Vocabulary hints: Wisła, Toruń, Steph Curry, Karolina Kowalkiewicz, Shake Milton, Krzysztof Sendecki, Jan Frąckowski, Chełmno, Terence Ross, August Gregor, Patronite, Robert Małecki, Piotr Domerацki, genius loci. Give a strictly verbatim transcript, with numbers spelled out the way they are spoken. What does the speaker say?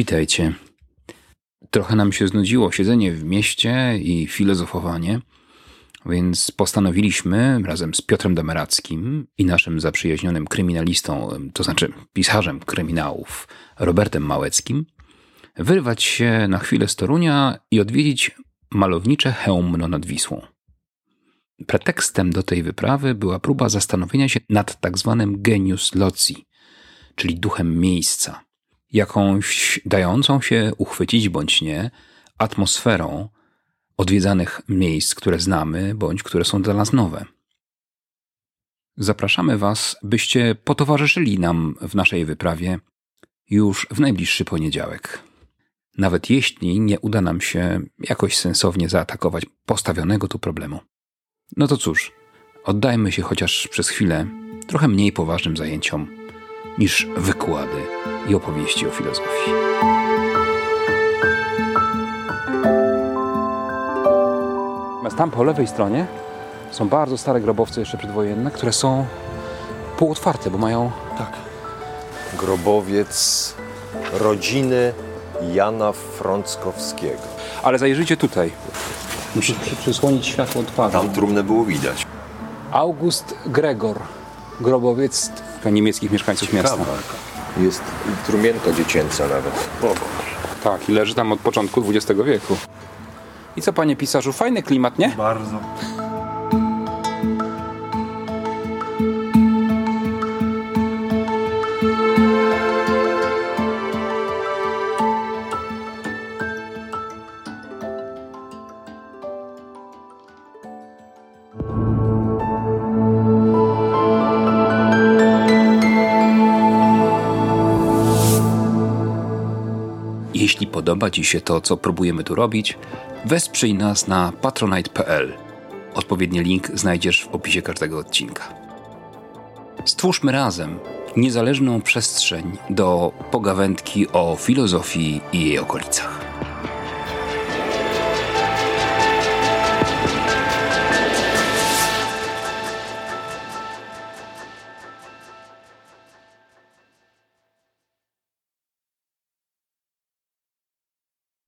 Witajcie. Trochę nam się znudziło siedzenie w mieście i filozofowanie, więc postanowiliśmy razem z Piotrem Domerackim i naszym zaprzyjaźnionym kryminalistą, to znaczy pisarzem kryminałów, Robertem Małeckim, wyrwać się na chwilę z Torunia i odwiedzić malownicze Chełmno nad Wisłą. Pretekstem do tej wyprawy była próba zastanowienia się nad tak zwanym genius loci, czyli duchem miejsca, jakąś dającą się uchwycić bądź nie atmosferą odwiedzanych miejsc, które znamy bądź które są dla nas nowe. Zapraszamy Was, byście potowarzyszyli nam w naszej wyprawie już w najbliższy poniedziałek. Nawet jeśli nie uda nam się jakoś sensownie zaatakować postawionego tu problemu. No to cóż, oddajmy się chociaż przez chwilę trochę mniej poważnym zajęciom niż wykłady i opowieści o filozofii. Tam po lewej stronie są bardzo stare grobowce jeszcze przedwojenne, które są półotwarte, bo mają... Tak. Grobowiec rodziny Jana Frąckowskiego. Ale zajrzyjcie tutaj. Muszę przysłonić światło od twarzy. Tam trumnę było widać. August Gregor, grobowiec niemieckich mieszkańców Ciekawe. miasta. Jest trumienko dziecięca nawet. O. Tak, i leży tam od początku dwudziestego wieku. I co, panie pisarzu, fajny klimat, nie? Bardzo. Jeśli podoba Ci się to, co próbujemy tu robić, wesprzyj nas na patronite kropka p l. Odpowiedni link znajdziesz w opisie każdego odcinka. Stwórzmy razem niezależną przestrzeń do pogawędki o filozofii i jej okolicach.